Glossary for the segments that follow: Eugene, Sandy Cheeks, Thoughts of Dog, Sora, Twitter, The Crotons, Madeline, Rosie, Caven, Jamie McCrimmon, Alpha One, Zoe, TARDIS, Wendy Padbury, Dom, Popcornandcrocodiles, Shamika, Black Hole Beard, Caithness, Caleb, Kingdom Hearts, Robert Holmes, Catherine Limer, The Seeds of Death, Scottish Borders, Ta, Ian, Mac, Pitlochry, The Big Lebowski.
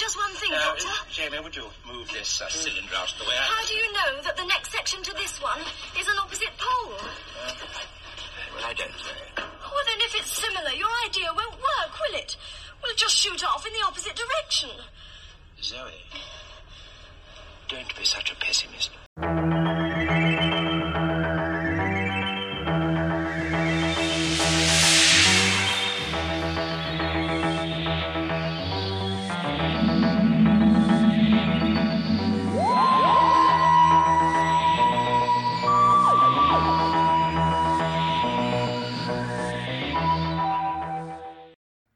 Just one thing, Doctor. Jamie, would you move this cylinder out of the way? How do you know that the next section to this one is an opposite pole? Well, I don't know. Well, then if it's similar, your idea won't work, will it? We'll just shoot off in the opposite direction. Zoe, don't be such a pessimist.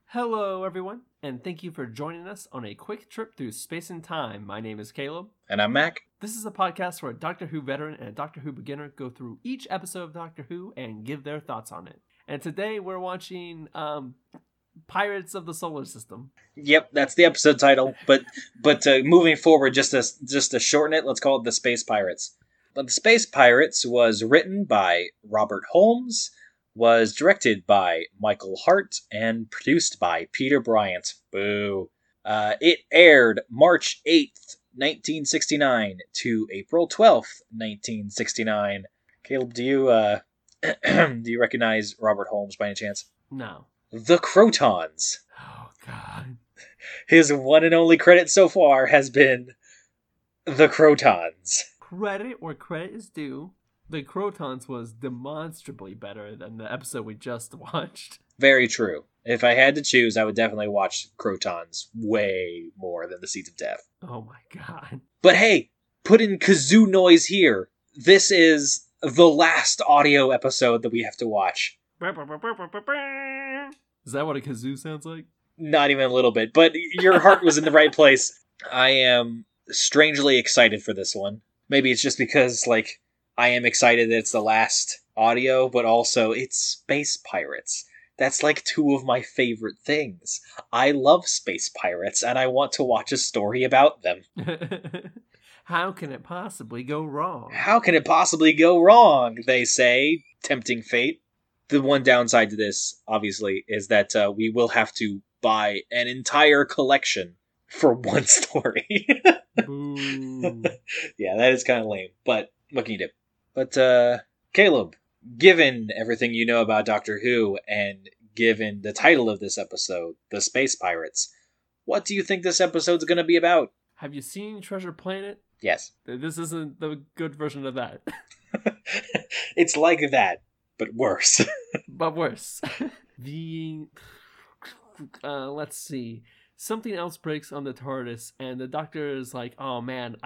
Hello, everyone, and thank you for joining us on a quick trip through space and time. My name is Caleb. And I'm Mac. This is a podcast where a Doctor Who veteran and a Doctor Who beginner go through each episode of Doctor Who and give their thoughts on it. And today we're watching Pirates of the Solar System. Yep, that's the episode title. But moving forward, just to shorten it, let's call it The Space Pirates. But The Space Pirates was written by Robert Holmes, was directed by Michael Hart, and produced by Peter Bryant. Boo. It aired March 8th, 1969 to April 12th, 1969. Caleb, do you recognize Robert Holmes by any chance? No. The Crotons. Oh, God. His one and only credit so far has been The Crotons. Credit where credit is due. The Crotons was demonstrably better than the episode we just watched. Very true. If I had to choose, I would definitely watch Crotons way more than The Seeds of Death. Oh my God. But hey, put in kazoo noise here. This is the last audio episode that we have to watch. Is that what a kazoo sounds like? Not even a little bit, but your heart was in the right place. I am strangely excited for this one. Maybe it's just because, like, I am excited that it's the last audio, but also it's Space Pirates. That's like two of my favorite things. I love Space Pirates, and I want to watch a story about them. How can it possibly go wrong? How can it possibly go wrong, they say, tempting fate. The one downside to this, obviously, is that we will have to buy an entire collection for one story. Boo. Yeah, that is kind of lame, but what can you do? But, Caleb, given everything you know about Doctor Who and given the title of this episode, The Space Pirates, what do you think this episode's going to be about? Have you seen Treasure Planet? Yes. This isn't the good version of that. It's like that, but worse. But worse. Let's see. Something else breaks on the TARDIS, and the Doctor is like, oh man,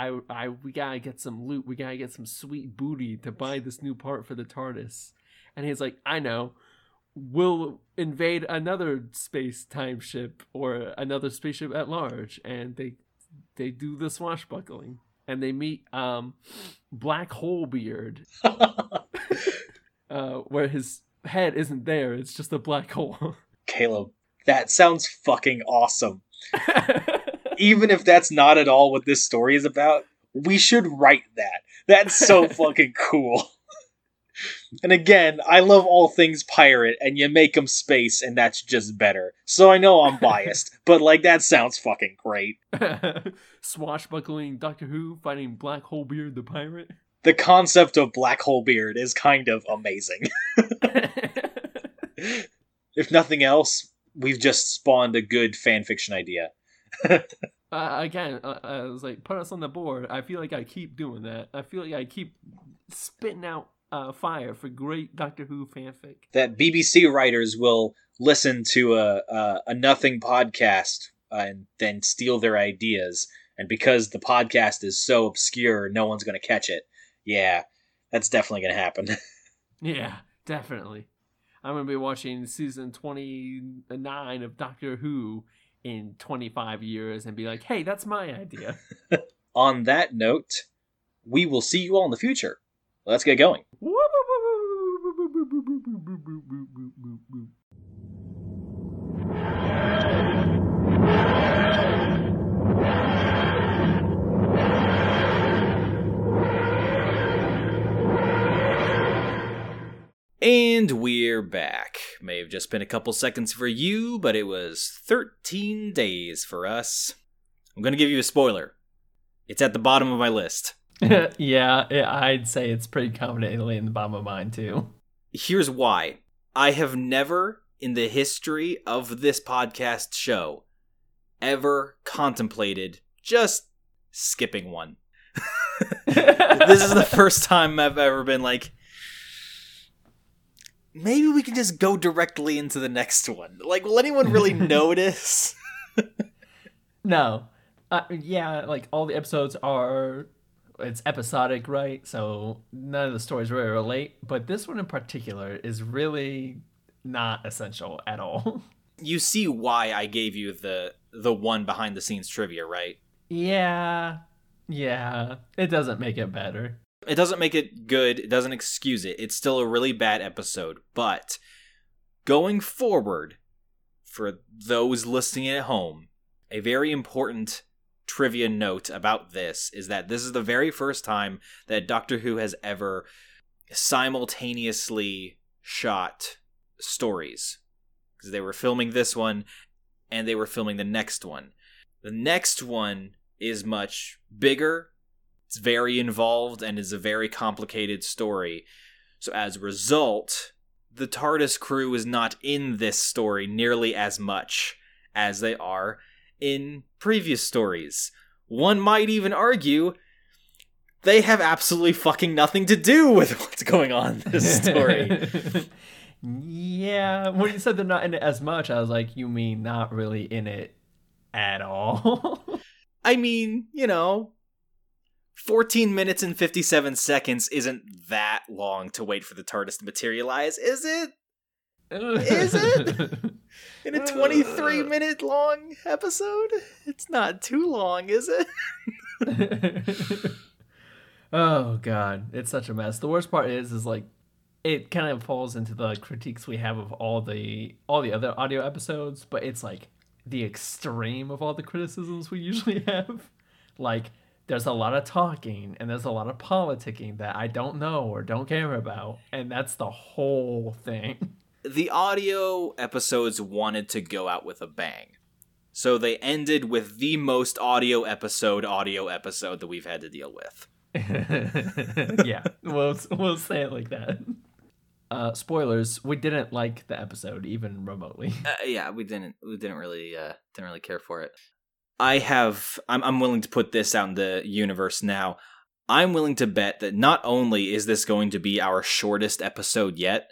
we gotta get some loot, we gotta get some sweet booty to buy this new part for the TARDIS. And he's like, I know, we'll invade another space-time ship, or another spaceship at large. And they do the swashbuckling, and they meet Black Hole Beard, where his head isn't there, it's just a black hole. Caleb, that sounds fucking awesome. Even if that's not at all what this story is about, we should write that. That's so fucking cool. And again, I love all things pirate, and you make them space, and that's just better. So I know I'm biased, but like, that sounds fucking great. Swashbuckling Doctor Who fighting Black Hole Beard the pirate. The concept of Black Hole Beard is kind of amazing. If nothing else, we've just spawned a good fan fiction idea. Again, I was like, put us on the board. I feel like I keep doing that. I feel like I keep spitting out fire for great Doctor Who fanfic. That BBC writers will listen to a nothing podcast and then steal their ideas. And because the podcast is so obscure, no one's going to catch it. Yeah, that's definitely going to happen. Yeah, definitely. I'm going to be watching season 29 of Doctor Who in 25 years and be like, hey, that's my idea. On that note, we will see you all in the future. Let's get going. And we're back. May have just been a couple seconds for you, but it was 13 days for us. I'm going to give you a spoiler. It's at the bottom of my list. Yeah, I'd say it's pretty confidently in the bottom of mine, too. Here's why. I have never, in the history of this podcast show, ever contemplated just skipping one. This is the first time I've ever been like, maybe we can just go directly into the next one. Like, will anyone really notice? No. All the episodes are... It's episodic, right? So none of the stories really relate. But this one in particular is really not essential at all. You see why I gave you the one behind-the-scenes trivia, right? Yeah. It doesn't make it better. It doesn't make it good. It doesn't excuse it. It's still a really bad episode. But going forward, for those listening at home, a very important trivia note about this is that this is the very first time that Doctor Who has ever simultaneously shot stories, because they were filming this one and they were filming the next one. The next one is much bigger, it's very involved, and is a very complicated story. So as a result, the TARDIS crew is not in this story nearly as much as they are in previous stories. One might even argue they have absolutely fucking nothing to do with what's going on in this story. Yeah, when you said they're not in it as much, I was like, you mean not really in it at all? I mean, 14 minutes and 57 seconds isn't that long to wait for the TARDIS to materialize, is it? Is it? In a 23-minute long episode? It's not too long, is it? Oh, God. It's such a mess. The worst part is like, it kind of falls into the critiques we have of all the other audio episodes, but it's like the extreme of all the criticisms we usually have. Like, there's a lot of talking and there's a lot of politicking that I don't know or don't care about, and that's the whole thing. The audio episodes wanted to go out with a bang, so they ended with the most audio episode that we've had to deal with. Yeah, we'll say it like that. Spoilers: we didn't like the episode even remotely. We didn't really care for it. I'm willing to put this out in the universe now. I'm willing to bet that not only is this going to be our shortest episode yet,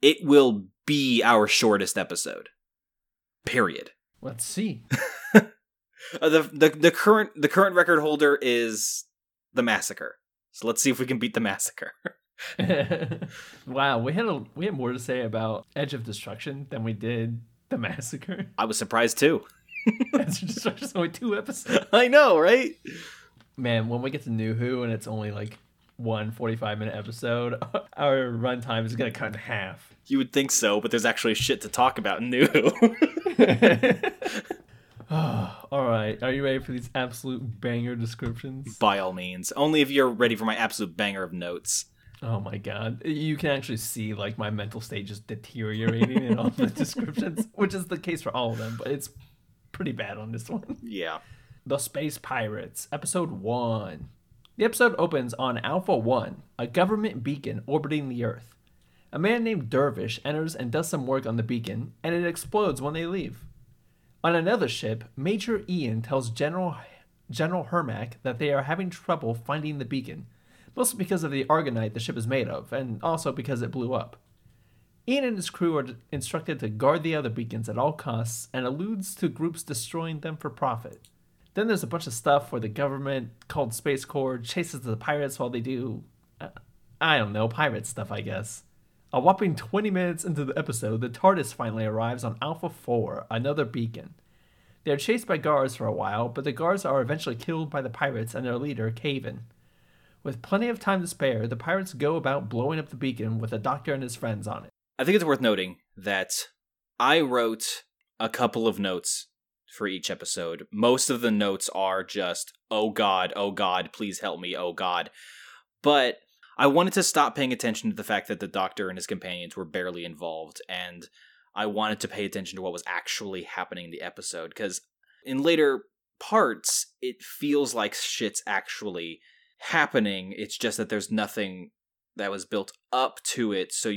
it will be our shortest episode. Period. Let's see. The current record holder is the Massacre. So let's see if we can beat the Massacre. Wow, we had more to say about Edge of Destruction than we did the Massacre. I was surprised too. Edge of Destruction is only 2 episodes. I know, right? Man, when we get to New Who and it's only like one 45-minute episode, our runtime is going to cut in half. You would think so, but there's actually shit to talk about in New Who. All right, are you ready for these absolute banger descriptions? By all means. Only if you're ready for my absolute banger of notes. Oh my God. You can actually see like my mental state just deteriorating in all the descriptions, which is the case for all of them, but it's pretty bad on this one. Yeah. The Space Pirates, episode 1. The episode opens on Alpha One, a government beacon orbiting the Earth. A man named Dervish enters and does some work on the beacon, and it explodes when they leave. On another ship, Major Ian tells General Hermac that they are having trouble finding the beacon, mostly because of the Argonite the ship is made of, and also because it blew up. Ian and his crew are instructed to guard the other beacons at all costs, and alludes to groups destroying them for profit. Then there's a bunch of stuff where the government, called Space Corps, chases the pirates while they do, I don't know, pirate stuff, I guess. A whopping 20 minutes into the episode, the TARDIS finally arrives on Alpha 4, another beacon. They are chased by guards for a while, but the guards are eventually killed by the pirates and their leader, Caven. With plenty of time to spare, the pirates go about blowing up the beacon with a doctor and his friends on it. I think it's worth noting that I wrote a couple of notes for each episode. Most of the notes are just, oh God, please help me, oh God. But I wanted to stop paying attention to the fact that the Doctor and his companions were barely involved, and I wanted to pay attention to what was actually happening in the episode, because in later parts, it feels like shit's actually happening. It's just that there's nothing that was built up to it, so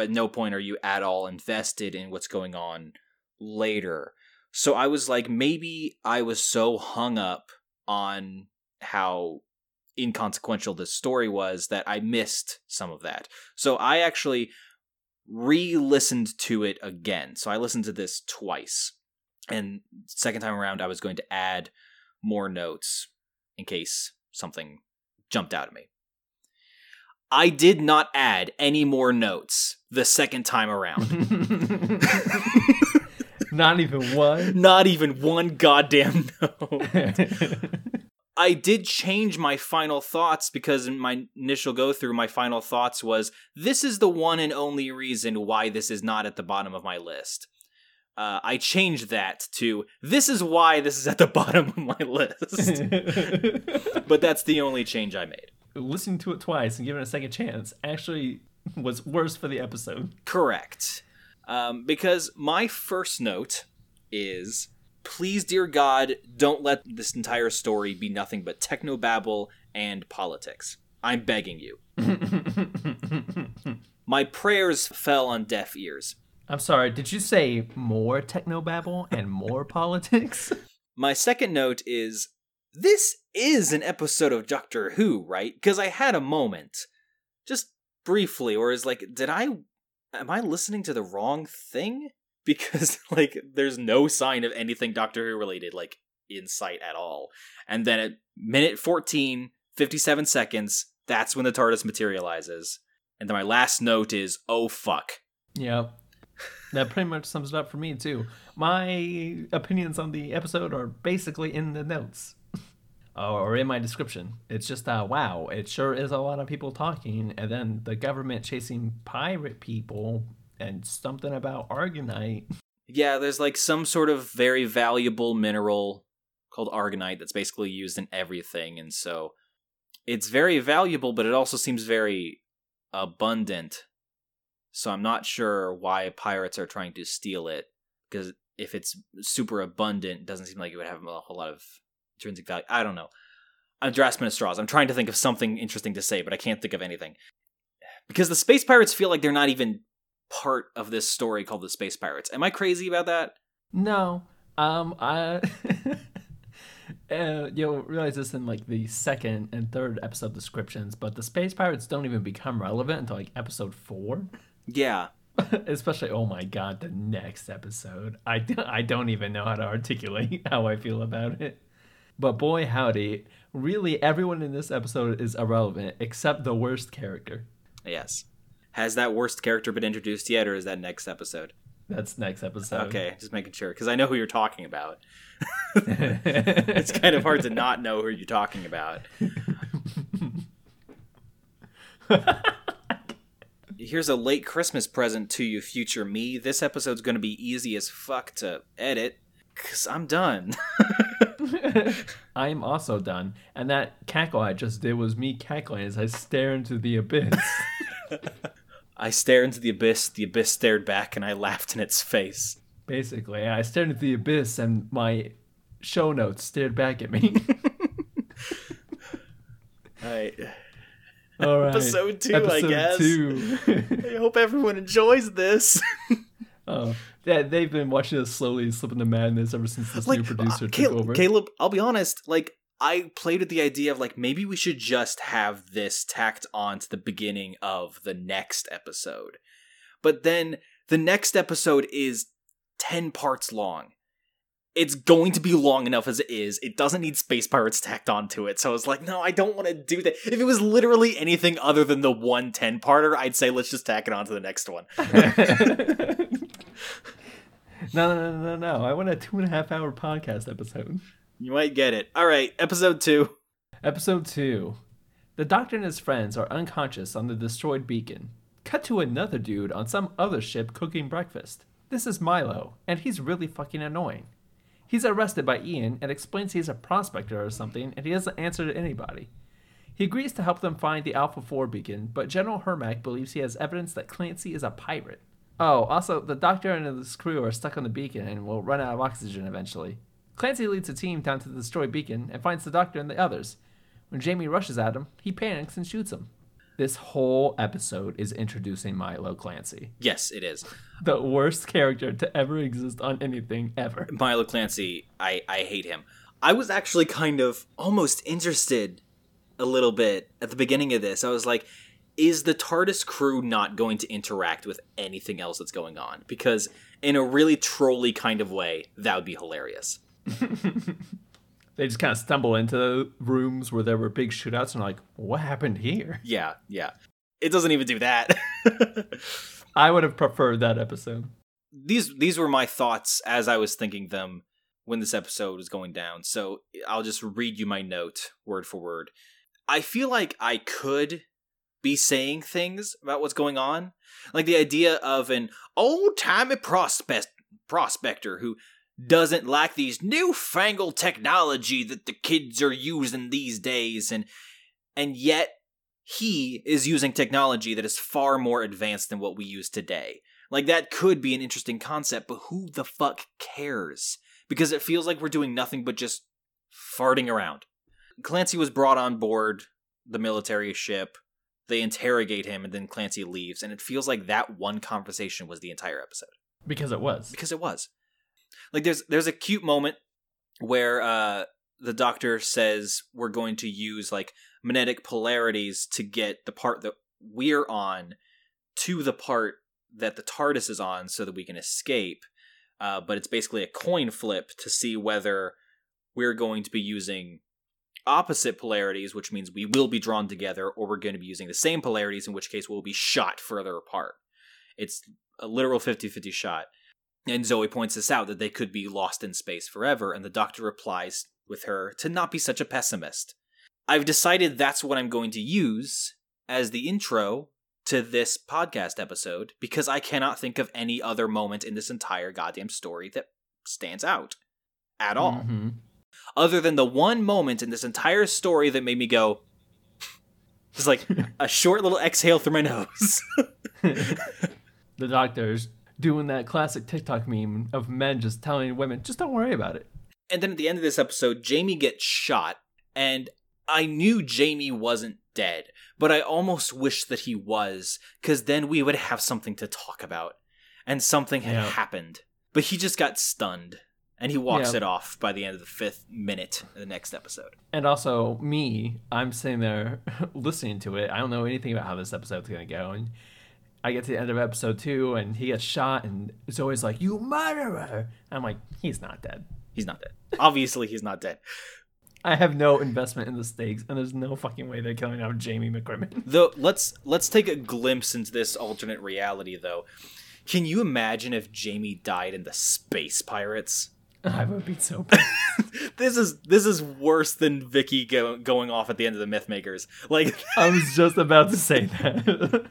at no point are you at all invested in what's going on later. So I was like, maybe I was so hung up on how inconsequential this story was that I missed some of that. So I actually re-listened to it again. So I listened to this twice. And second time around, I was going to add more notes in case something jumped out at me. I did not add any more notes the second time around. Not even one? Not even one goddamn note. I did change my final thoughts because in my initial go-through, my final thoughts was, this is the one and only reason why this is not at the bottom of my list. I changed that to, this is why this is at the bottom of my list. But that's the only change I made. Listening to it twice and giving it a second chance actually was worse for the episode. Correct. Because my first note is, please, dear God, don't let this entire story be nothing but technobabble and politics. I'm begging you. My prayers fell on deaf ears. I'm sorry, did you say more technobabble and more politics? My second note is, this is an episode of Doctor Who, right? Because I had a moment, just briefly, where it's like, am I listening to the wrong thing? Because, like, there's no sign of anything Doctor Who related, like, in sight at all. And then at minute 14, 57 seconds, that's when the TARDIS materializes. And then my last note is, oh, fuck. Yeah. That pretty much sums it up for me, too. My opinions on the episode are basically in the notes. Or in my description. It's just, wow, it sure is a lot of people talking, and then the government chasing pirate people, and something about Argonite. Yeah, there's like some sort of very valuable mineral called Argonite that's basically used in everything, and so it's very valuable, but it also seems very abundant. So I'm not sure why pirates are trying to steal it, because if it's super abundant, it doesn't seem like it would have a whole lot of intrinsic value. I don't know. I'm grasping at straws. I'm trying to think of something interesting to say, but I can't think of anything. Because the space pirates feel like they're not even part of this story called the Space Pirates. Am I crazy about that? No. I you'll realize this in like the second and third episode descriptions, but the Space Pirates don't even become relevant until like episode 4. Yeah. Especially, oh my god, the next episode. I don't even know how to articulate how I feel about it. But boy howdy, really everyone in this episode is irrelevant except the worst character. Yes. Has that worst character been introduced yet, or is that next episode? That's next episode. Okay, just making sure, because I know who you're talking about. It's kind of hard to not know who you're talking about. Here's a late Christmas present to you, future me. This episode's going to be easy as fuck to edit, because I'm done. I'm also done. And that cackle I just did was me cackling as I stare into the abyss. I stared into the abyss stared back, and I laughed in its face. Basically, I stared into the abyss, and my show notes stared back at me. All right. Episode 2, I guess. 2. I hope everyone enjoys this. Oh, yeah, they've been watching us slowly slip into madness ever since this new producer took over. Caleb, I'll be honest, I played with the idea of, maybe we should just have this tacked on to the beginning of the next episode. But then the next episode is 10 parts long. It's going to be long enough as it is. It doesn't need Space Pirates tacked onto it. So I was like, no, I don't want to do that. If it was literally anything other than the 1 10-parter, I'd say let's just tack it on to the next one. No. I want a 2.5-hour podcast episode. You might get it. All right, episode 2. Episode 2. The Doctor and his friends are unconscious on the destroyed beacon. Cut to another dude on some other ship cooking breakfast. This is Milo, and he's really fucking annoying. He's arrested by Ian and explains he's a prospector or something, and he doesn't answer to anybody. He agrees to help them find the Alpha Four beacon, but General Hermac believes he has evidence that Clancy is a pirate. Oh, also, the Doctor and his crew are stuck on the beacon and will run out of oxygen eventually. Clancy leads a team down to the destroyed beacon and finds the Doctor and the others. When Jamie rushes at him, he panics and shoots him. This whole episode is introducing Milo Clancy. Yes, it is. The worst character to ever exist on anything ever. Milo Clancy, I hate him. I was actually kind of almost interested a little bit at the beginning of this. I was like, is the TARDIS crew not going to interact with anything else that's going on? Because in a really trolly kind of way, that would be hilarious. They just kind of stumble into rooms where there were big shootouts and like, what happened here? Yeah. It doesn't even do that. I would have preferred that episode. These were my thoughts as I was thinking them when this episode was going down. So I'll just read you my note word for word. I feel like I could be saying things about what's going on. Like the idea of an old-timey prospector who doesn't like these newfangled technology that the kids are using these days, and yet he is using technology that is far more advanced than what we use today. Like, that could be an interesting concept, but who the fuck cares? Because it feels like we're doing nothing but just farting around. Clancy was brought on board the military ship. They interrogate him, and then Clancy leaves, and it feels like that one conversation was the entire episode. Because it was. Like, there's a cute moment where the Doctor says we're going to use, like, magnetic polarities to get the part that we're on to the part that the TARDIS is on so that we can escape. But it's basically a coin flip to see whether we're going to be using opposite polarities, which means we will be drawn together, or we're going to be using the same polarities, in which case we'll be shot further apart. It's a literal 50-50 shot. And Zoe points this out, that they could be lost in space forever, and the Doctor replies with her to not be such a pessimist. I've decided that's what I'm going to use as the intro to this podcast episode, because I cannot think of any other moment in this entire goddamn story that stands out at all. Mm-hmm. Other than the one moment in this entire story that made me go, just like a short little exhale through my nose. The Doctor's doing that classic TikTok meme of men just telling women, just don't worry about it. And then at the end of this episode, Jamie gets shot, and I knew Jamie wasn't dead, but I almost wished that he was, because then we would have something to talk about, and something had happened. But he just got stunned, and he walks it off by the end of the 5th minute of the next episode. And also, I'm sitting there listening to it. I don't know anything about how this episode's going to go, and I get to the end of episode 2, and he gets shot, and it's always like, you murderer! I'm like, he's not dead. He's not dead. Obviously, he's not dead. I have no investment in the stakes, and there's no fucking way they're killing out Jamie McCrimmon. Though, let's take a glimpse into this alternate reality, though. Can you imagine if Jamie died in the Space Pirates? I would be so bad. This is worse than Vicky going off at the end of The Mythmakers. Like, I was just about to say that.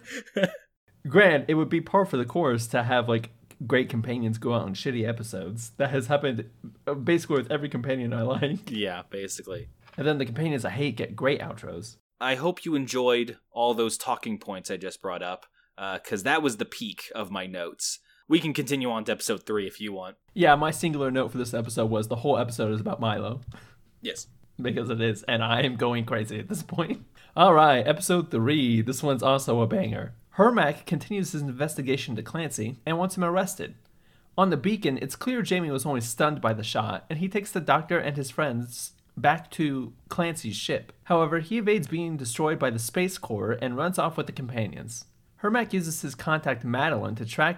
Granted, it would be par for the course to have, like, great companions go out on shitty episodes. That has happened basically with every companion I like. Yeah, basically. And then the companions I hate get great outros. I hope you enjoyed all those talking points I just brought up, because that was the peak of my notes. We can continue on to episode 3 if you want. Yeah, my singular note for this episode was the whole episode is about Milo. Yes. Because it is, and I am going crazy at this point. All right, episode 3. This one's also a banger. Hermac continues his investigation to Clancy and wants him arrested. On the beacon, it's clear Jamie was only stunned by the shot, and he takes the Doctor and his friends back to Clancy's ship. However, he evades being destroyed by the Space Corps and runs off with the companions. Hermac uses his contact Madeline to try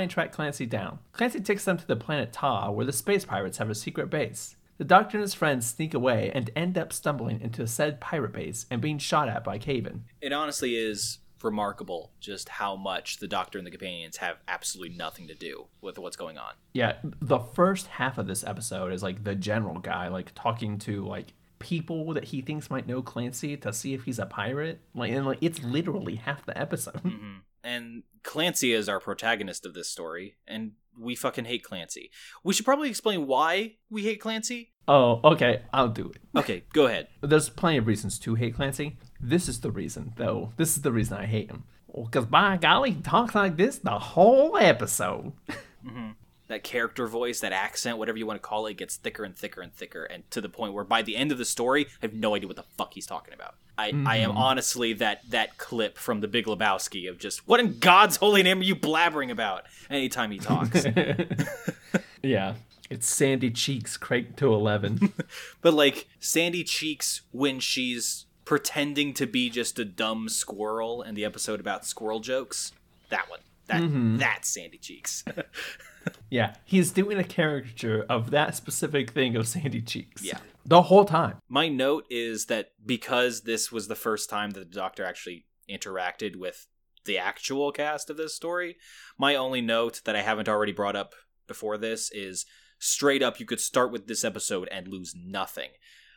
and track Clancy down. Clancy takes them to the planet Ta, where the Space Pirates have a secret base. The Doctor and his friends sneak away and end up stumbling into said pirate base and being shot at by Caven. It honestly is remarkable just how much the Doctor and the companions have absolutely nothing to do with what's going on. Yeah, the first half of this episode is like the general guy, like, talking to, like, people that he thinks might know Clancy to see if he's a pirate. And it's literally half the episode. Mm-hmm. And Clancy is our protagonist of this story, and we fucking hate Clancy. We should probably explain why we hate Clancy. Oh, okay, I'll do it. Okay, go ahead. There's plenty of reasons to hate Clancy. This is the reason, though. This is the reason I hate him. Because, by golly, he talks like this the whole episode. Mm-hmm. that character voice, that accent, whatever you want to call it, gets thicker and thicker and thicker, and to the point where by the end of the story, I have no idea what the fuck he's talking about. I am honestly that clip from The Big Lebowski of just, what in God's holy name are you blabbering about? Anytime he talks. Yeah. It's Sandy Cheeks cranked to 11. But like Sandy Cheeks when she's pretending to be just a dumb squirrel in the episode about squirrel jokes. That one. That's Sandy Cheeks. Yeah, he's doing a caricature of that specific thing of Sandy Cheeks. Yeah. The whole time. My note is that because this was the first time that the Doctor actually interacted with the actual cast of this story, my only note that I haven't already brought up before this is straight up you could start with this episode and lose nothing.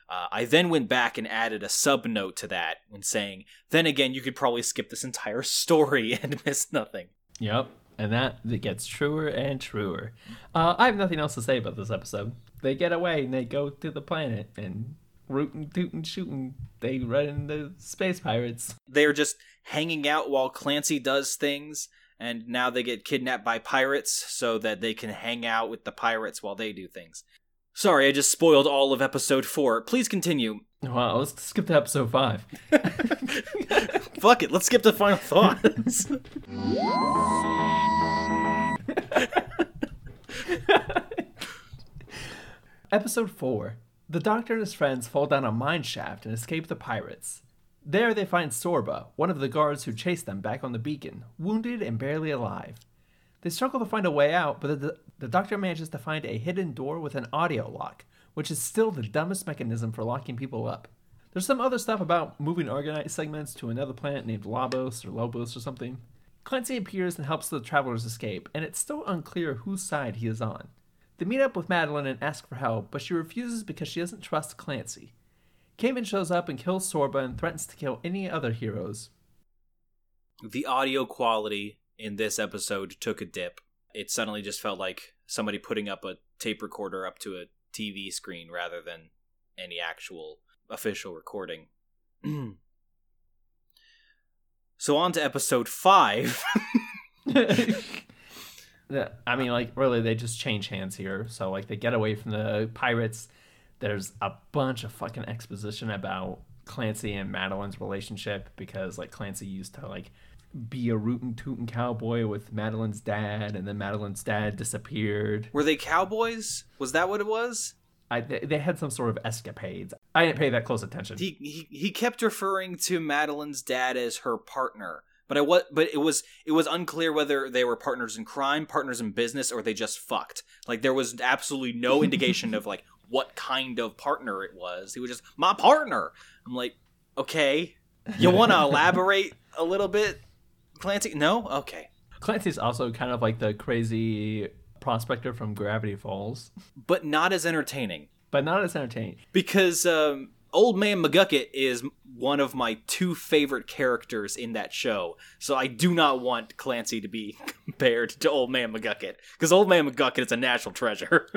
I then went back and added a sub-note to that when saying, then again, you could probably skip this entire story and miss nothing. Yep, and that gets truer and truer. I have nothing else to say about this episode. They get away and they go to the planet and rootin', tootin', shootin'. They run into space pirates. They're just hanging out while Clancy does things, and now they get kidnapped by pirates so that they can hang out with the pirates while they do things. Sorry, I just spoiled all of episode 4. Please continue. Wow, let's skip to episode 5. Fuck it, let's skip to final thoughts. Episode 4. The Doctor and his friends fall down a mine shaft and escape the pirates. There they find Sorba, one of the guards who chased them back on the beacon, wounded and barely alive. They struggle to find a way out, but the Doctor manages to find a hidden door with an audio lock, which is still the dumbest mechanism for locking people up. There's some other stuff about moving Argonite segments to another planet named Lobos or something. Clancy appears and helps the travelers escape, and it's still unclear whose side he is on. They meet up with Madeline and ask for help, but she refuses because she doesn't trust Clancy. Caven shows up and kills Sorba and threatens to kill any other heroes. The audio quality in this episode took a dip. It suddenly just felt like somebody putting up a tape recorder up to a TV screen rather than any actual official recording. So on to episode 5. I mean, like, really, they just change hands here. So, like, they get away from the pirates. There's a bunch of fucking exposition about Clancy and Madeline's relationship because, like, Clancy used to, like, be a rootin' tootin' cowboy with Madeline's dad, and then Madeline's dad disappeared. Were they cowboys? Was that what it was? They had some sort of escapades. I didn't pay that close attention. He kept referring to Madeline's dad as her partner, but it was unclear whether they were partners in crime, partners in business, or they just fucked. Like, there was absolutely no indication of like what kind of partner it was. He was just my partner. I'm like, okay, you want to elaborate a little bit? Clancy? No? Okay. Clancy's also kind of like the crazy prospector from Gravity Falls. But not as entertaining. Because Old Man McGucket is one of my 2 favorite characters in that show. So I do not want Clancy to be compared to Old Man McGucket. Because Old Man McGucket is a national treasure.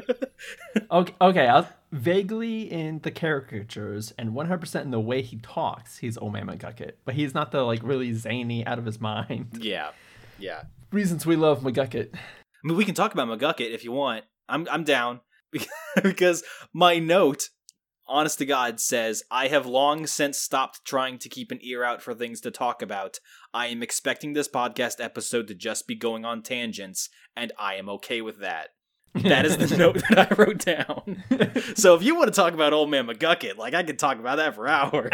Okay, I was vaguely in the caricatures and 100% in the way he talks, he's Old Man McGucket. But he's not the like really zany out of his mind. Yeah. Reasons we love McGucket. I mean, we can talk about McGucket if you want. I'm down. Because my note, honest to God, says, I have long since stopped trying to keep an ear out for things to talk about. I am expecting this podcast episode to just be going on tangents, and I am okay with that. That is the note that I wrote down. So if you want to talk about Old Man McGucket, like, I could talk about that for hours.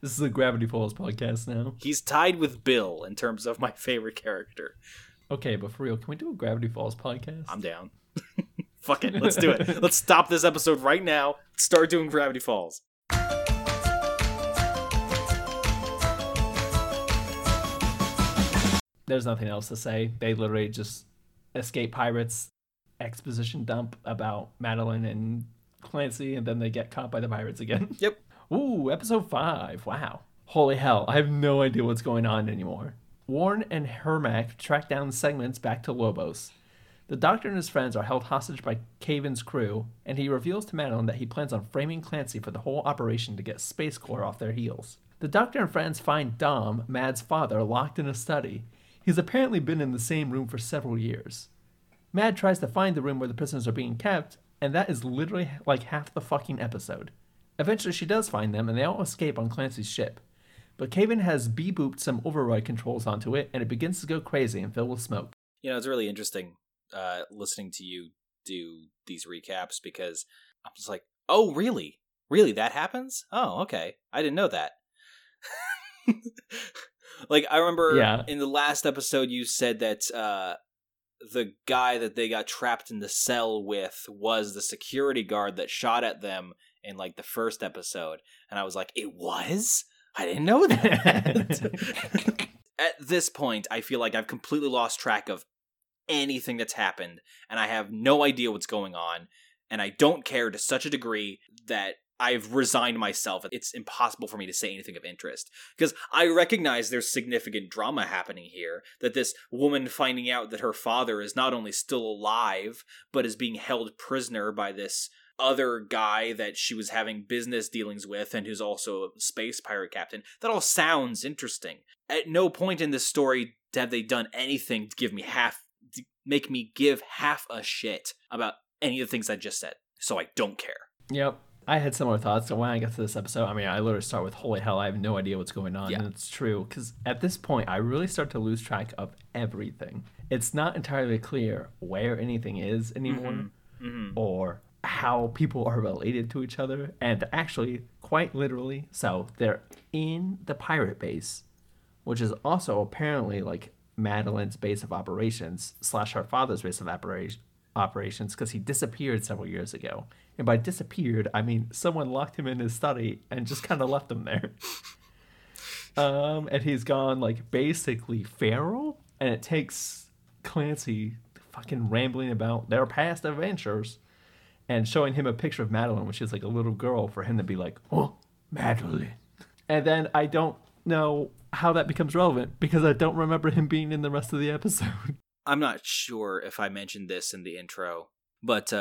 This is a Gravity Falls podcast now. He's tied with Bill in terms of my favorite character. Okay, but for real, can we do a Gravity Falls podcast? I'm down. Fuck it, let's do it. Let's stop this episode right now. Start doing Gravity Falls. There's nothing else to say. They literally just escape pirates, exposition dump about Madeline and Clancy, and then they get caught by the pirates again. Yep. Ooh, episode 5. Wow. Holy hell, I have no idea what's going on anymore. Warren and Hermac track down segments back to Lobos. The Doctor and his friends are held hostage by Caven's crew, and he reveals to Madeline that he plans on framing Clancy for the whole operation to get Space Corps off their heels. The Doctor and friends find Dom, Mad's father, locked in a study. He's apparently been in the same room for several years. Mad tries to find the room where the prisoners are being kept, and that is literally like half the fucking episode. Eventually she does find them, and they all escape on Clancy's ship. But Caven has bee-booped some override controls onto it, and it begins to go crazy and fill with smoke. You know, it's really interesting listening to you do these recaps, because I'm just like, oh, really? Really, that happens? Oh, okay. I didn't know that. Like, I remember in the last episode you said that the guy that they got trapped in the cell with was the security guard that shot at them in, like, the first episode. And I was like, it was? I didn't know that. At this point, I feel like I've completely lost track of anything that's happened, and I have no idea what's going on, and I don't care to such a degree that I've resigned myself. It's impossible for me to say anything of interest, because I recognize there's significant drama happening here, that this woman finding out that her father is not only still alive, but is being held prisoner by this other guy that she was having business dealings with and who's also a space pirate captain. That all sounds interesting. At no point in this story have they done anything to make me give half a shit about any of the things I just said. So I don't care. Yep. I had similar thoughts. So when I got to this episode, I mean, I literally start with, holy hell, I have no idea what's going on. Yeah. And it's true, because at this point, I really start to lose track of everything. It's not entirely clear where anything is anymore, or how people are related to each other, and actually, quite literally, so they're in the pirate base, which is also apparently like Madeline's base of operations / her father's base of operations, because he disappeared several years ago. And by disappeared, I mean someone locked him in his study and just kind of left him there. And he's gone like basically feral, and it takes Clancy fucking rambling about their past adventures and showing him a picture of Madeline when she's like a little girl for him to be like, oh, Madeline. And then I don't know how that becomes relevant, because I don't remember him being in the rest of the episode. I'm not sure if I mentioned this in the intro, but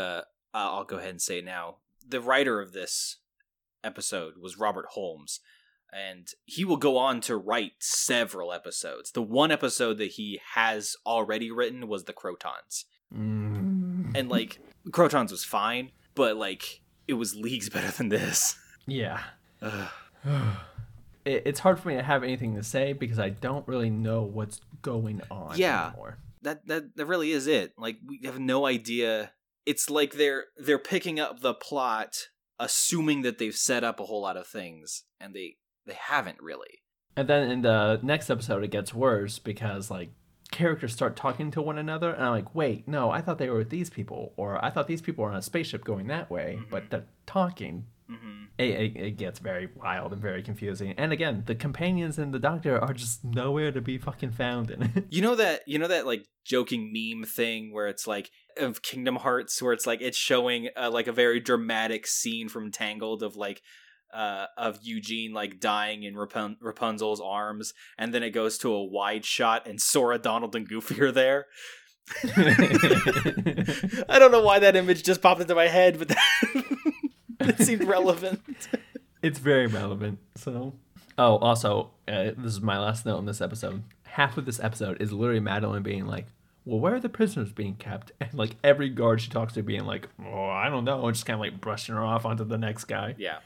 I'll go ahead and say it now. The writer of this episode was Robert Holmes, and he will go on to write several episodes. The one episode that he has already written was The Crotons. And like, Crotons was fine, but like, it was leagues better than this. Yeah. It's hard for me to have anything to say, because I don't really know what's going on anymore. That really is it. Like, we have no idea. It's like they're picking up the plot, assuming that they've set up a whole lot of things, and they haven't really. And then in the next episode, it gets worse, because like, characters start talking to one another, and I'm like, wait, no, I thought they were with these people, or I thought these people were on a spaceship going that way, but they're talking. It gets very wild and very confusing. And again, the companions and the doctor are just nowhere to be fucking found in it. You know that like joking meme thing where it's like of Kingdom Hearts, where it's like it's showing like a very dramatic scene from Tangled of like of Eugene like dying in Rapunzel's arms, and then it goes to a wide shot and Sora, Donald, and Goofy are there. I don't know why that image just popped into my head, but that seemed relevant. It's very relevant. So, this is my last note on this episode. Half of this episode is literally Madeline being like, well, where are the prisoners being kept? And like every guard she talks to being like, oh, I don't know, and just kind of like brushing her off onto the next guy. Yeah.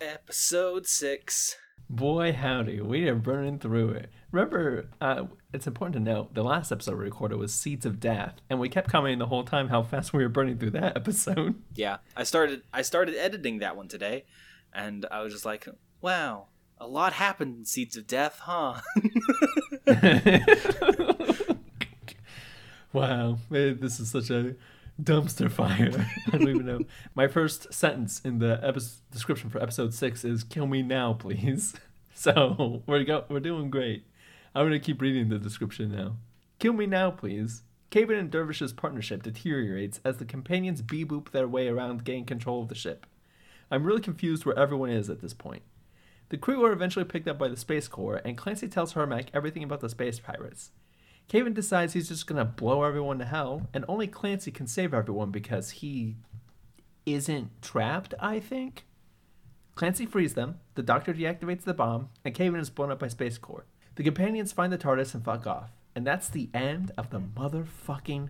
Episode 6. Boy, howdy, we are burning through it. Remember, it's important to note, the last episode we recorded was Seeds of Death, and we kept commenting the whole time how fast we were burning through that episode. Yeah, I started editing that one today, and I was just like, wow, a lot happened in Seeds of Death, huh? Wow, this is such a dumpster fire. I don't even know. My first sentence in the description for episode 6 is "Kill me now, please." So we're doing great. I'm gonna keep reading the description now. "Kill me now, please." Caven and Dervish's partnership deteriorates as the companions bee-boop their way around gain control of the ship. I'm really confused where everyone is at this point. The crew are eventually picked up by the Space Corps, and Clancy tells Hermac everything about the space pirates. Caven decides he's just going to blow everyone to hell, and only Clancy can save everyone because he isn't trapped, I think. Clancy frees them, the doctor deactivates the bomb, and Caven is blown up by Space Corps. The companions find the TARDIS and fuck off. And that's the end of the motherfucking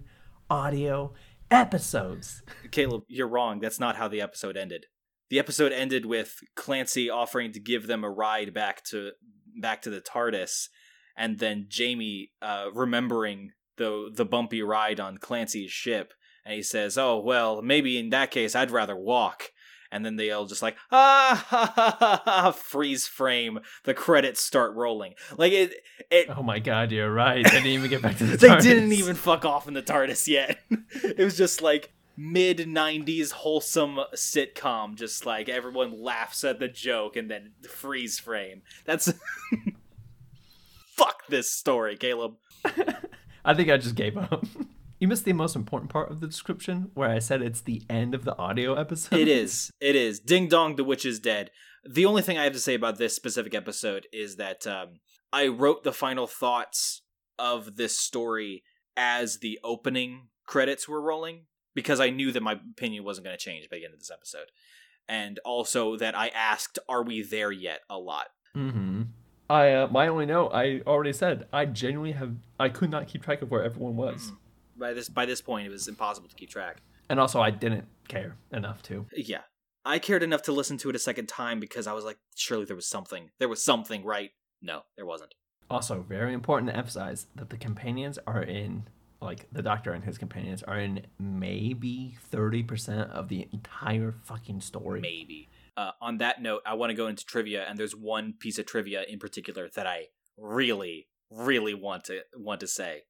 audio episodes. Caleb, you're wrong. That's not how the episode ended. The episode ended with Clancy offering to give them a ride back to the TARDIS, and then Jamie remembering the bumpy ride on Clancy's ship, and he says, "Oh, well, maybe in that case I'd rather walk." And then they all just like, ah, ha, ha, ha, ha, freeze frame. The credits start rolling. Like it. Oh my God, you're right. They didn't even get back to the TARDIS. They didn't even fuck off in the TARDIS yet. It was just like mid 90s wholesome sitcom. Just like everyone laughs at the joke and then freeze frame. That's fuck this story, Caleb. I think I just gave up. You missed the most important part of the description where I said it's the end of the audio episode. It is. Ding dong, the witch is dead. The only thing I have to say about this specific episode is that I wrote the final thoughts of this story as the opening credits were rolling because I knew that my opinion wasn't going to change by the end of this episode. And also that I asked, are we there yet? A lot. Mm-hmm. My only note, I already said, I could not keep track of where everyone was. Mm-hmm. By this point, it was impossible to keep track. And also, I didn't care enough to. Yeah. I cared enough to listen to it a second time because I was like, surely there was something. There was something, right? No, there wasn't. Also, very important to emphasize that the companions are in, like, the Doctor and his companions are in maybe 30% of the entire fucking story. Maybe. On that note, I want to go into trivia, and there's one piece of trivia in particular that I really, really want to say.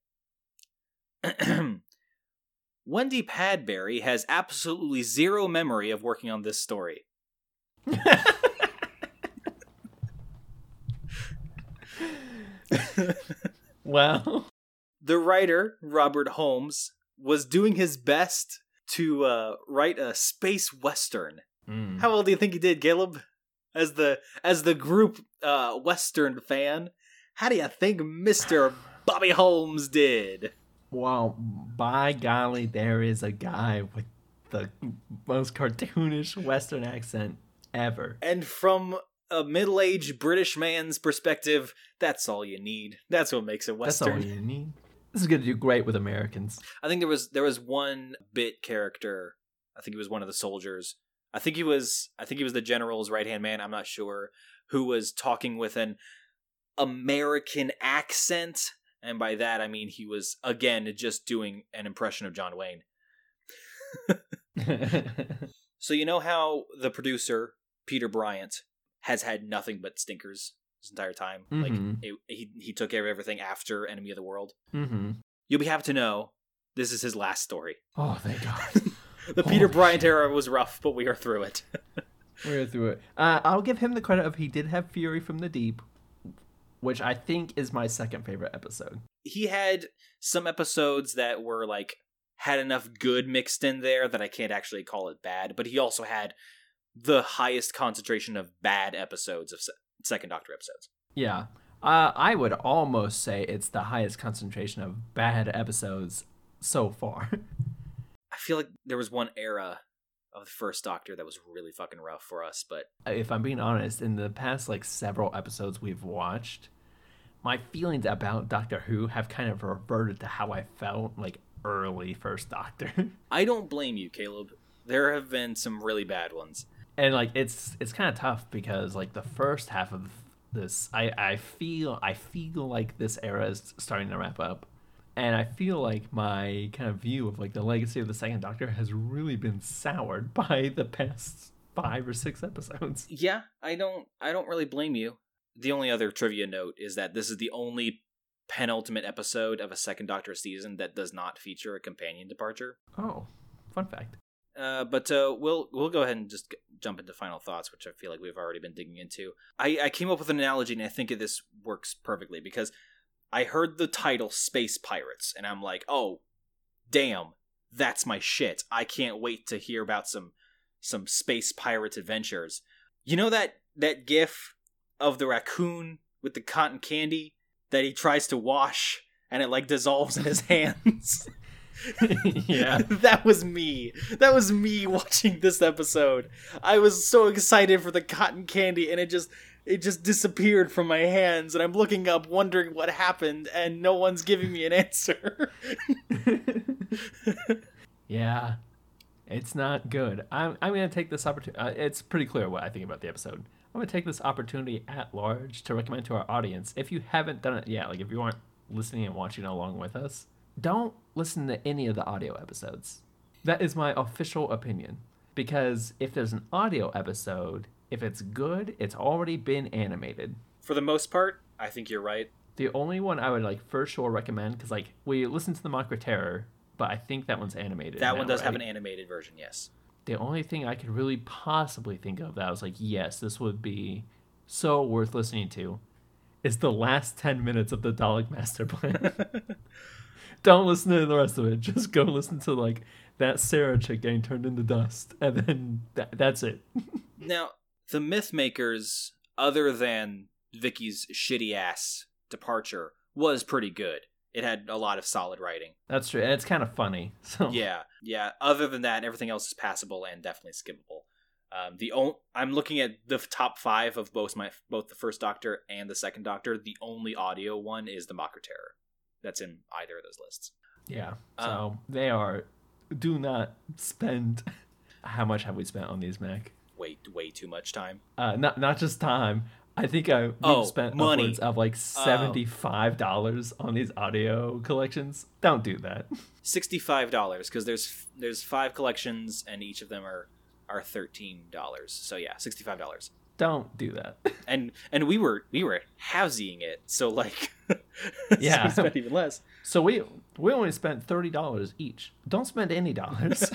Wendy Padbury has absolutely zero memory of working on this story. Well, the writer, Robert Holmes, was doing his best to write a space western. Mm. How well do you think he did, Caleb? As the group western fan, how do you think Mr. Bobby Holmes did? Wow, by golly, there is a guy with the most cartoonish Western accent ever. And from a middle-aged British man's perspective, that's all you need. That's what makes a Western. That's all you need. This is going to do great with Americans. I think there was one bit character. I think he was one of the soldiers. I think he was the general's right-hand man, I'm not sure, who was talking with an American accent. And by that, I mean he was, again, just doing an impression of John Wayne. So you know how the producer, Peter Bryant, has had nothing but stinkers this entire time? Mm-hmm. Like, he took care of everything after Enemy of the World. Mm-hmm. You'll be happy to know this is his last story. Oh, thank God. The Holy Peter Bryant shit. Era was rough, but we are through it. We're through it. I'll give him the credit of he did have Fury from the Deep, which I think is my second favorite episode. He had some episodes that were like, had enough good mixed in there that I can't actually call it bad, but he also had the highest concentration of bad episodes of Second Doctor episodes. Yeah. I would almost say it's the highest concentration of bad episodes so far. I feel like there was one era of the First Doctor that was really fucking rough for us, but... If I'm being honest, in the past, like, several episodes we've watched, my feelings about Doctor Who have kind of reverted to how I felt, like, early First Doctor. I don't blame you, Caleb. There have been some really bad ones. And, like, it's kind of tough because, like, the first half of this, I feel like this era is starting to wrap up. And I feel like my kind of view of, like, the legacy of the Second Doctor has really been soured by the past 5 or 6 episodes. Yeah, I don't really blame you. The only other trivia note is that this is the only penultimate episode of a Second Doctor season that does not feature a companion departure. Oh, fun fact. But we'll go ahead and just jump into final thoughts, which I feel like we've already been digging into. I came up with an analogy, and I think this works perfectly, because I heard the title Space Pirates, and I'm like, oh, damn, that's my shit. I can't wait to hear about some space pirate adventures. You know that gif of the raccoon with the cotton candy that he tries to wash and it, like, dissolves in his hands? Yeah. That was me watching this episode. I was so excited for the cotton candy, and it just it just disappeared from my hands, and I'm looking up wondering what happened, and no one's giving me an answer. Yeah, it's not good. I'm going to take this opportunity. It's pretty clear what I think about the episode. I'm going to take this opportunity at large to recommend to our audience, if you haven't done it yet, like if you aren't listening and watching along with us, don't listen to any of the audio episodes. That is my official opinion. Because if there's an audio episode, if it's good, it's already been animated. For the most part, I think you're right. The only one I would for sure recommend, because we listened to the Mock Terror, but I think that one's animated. That one does have an animated version, yes. The only thing I could really possibly think of that I was yes, this would be so worth listening to, is the last 10 minutes of the Dalek Master Plan. Don't listen to the rest of it. Just go listen to that Sarah chick getting turned into dust, and then that's it. Now, the Mythmakers, other than Vicky's shitty ass departure, was pretty good. It had a lot of solid writing. That's true, and it's kind of funny. So yeah. Other than that, everything else is passable and definitely skippable. I'm looking at the top five of both the First Doctor and the Second Doctor. The only audio one is the Mocker Terror. That's in either of those lists. Yeah. So they are. Do not spend. How much have we spent on these, Mac? Way too much time. Not just time. I think we've spent money. Upwards of $75 on these audio collections. Don't do that. $65 because there's five collections and each of them are $13. So yeah, $65. Don't do that. And we were housying it, so yeah, we spent even less. So we only spent $30 each. Don't spend any dollars.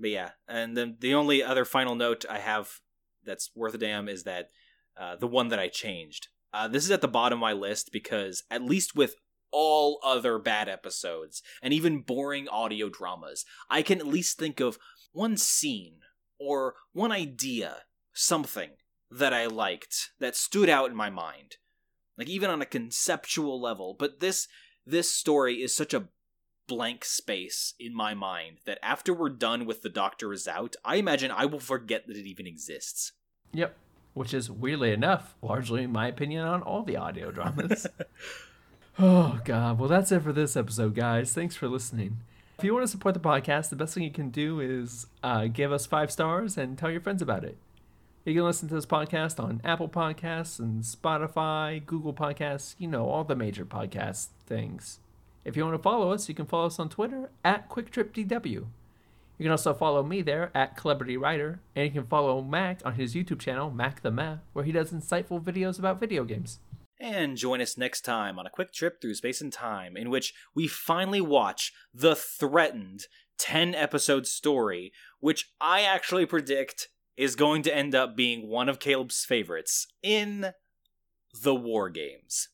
But yeah, and then the only other final note I have that's worth a damn is that the one that I changed. This is at the bottom of my list because at least with all other bad episodes and even boring audio dramas, I can at least think of one scene or one idea, something that I liked, that stood out in my mind, even on a conceptual level. But this story is such a blank space in my mind that after we're done with The Doctor is Out, I imagine I will forget that it even exists. Yep, which is, weirdly enough, largely my opinion on all the audio dramas. Oh, God. Well, that's it for this episode, guys. Thanks for listening. If you want to support the podcast, the best thing you can do is give us 5 stars and tell your friends about it. You can listen to this podcast on Apple Podcasts and Spotify, Google Podcasts, all the major podcast things. If you want to follow us, you can follow us on Twitter @QuickTripDW. You can also follow me there @CelebrityWriter, and you can follow Mac on his YouTube channel, Mac the Map, where he does insightful videos about video games. And join us next time on a quick trip through space and time, in which we finally watch the threatened 10-episode story, which I actually predict is going to end up being one of Caleb's favorites in the War Games.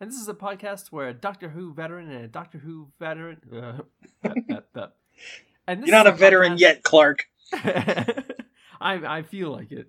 This is a podcast where a Doctor Who veteran and a Doctor Who veteran... And this You're not a veteran yet, Clark. I feel like it.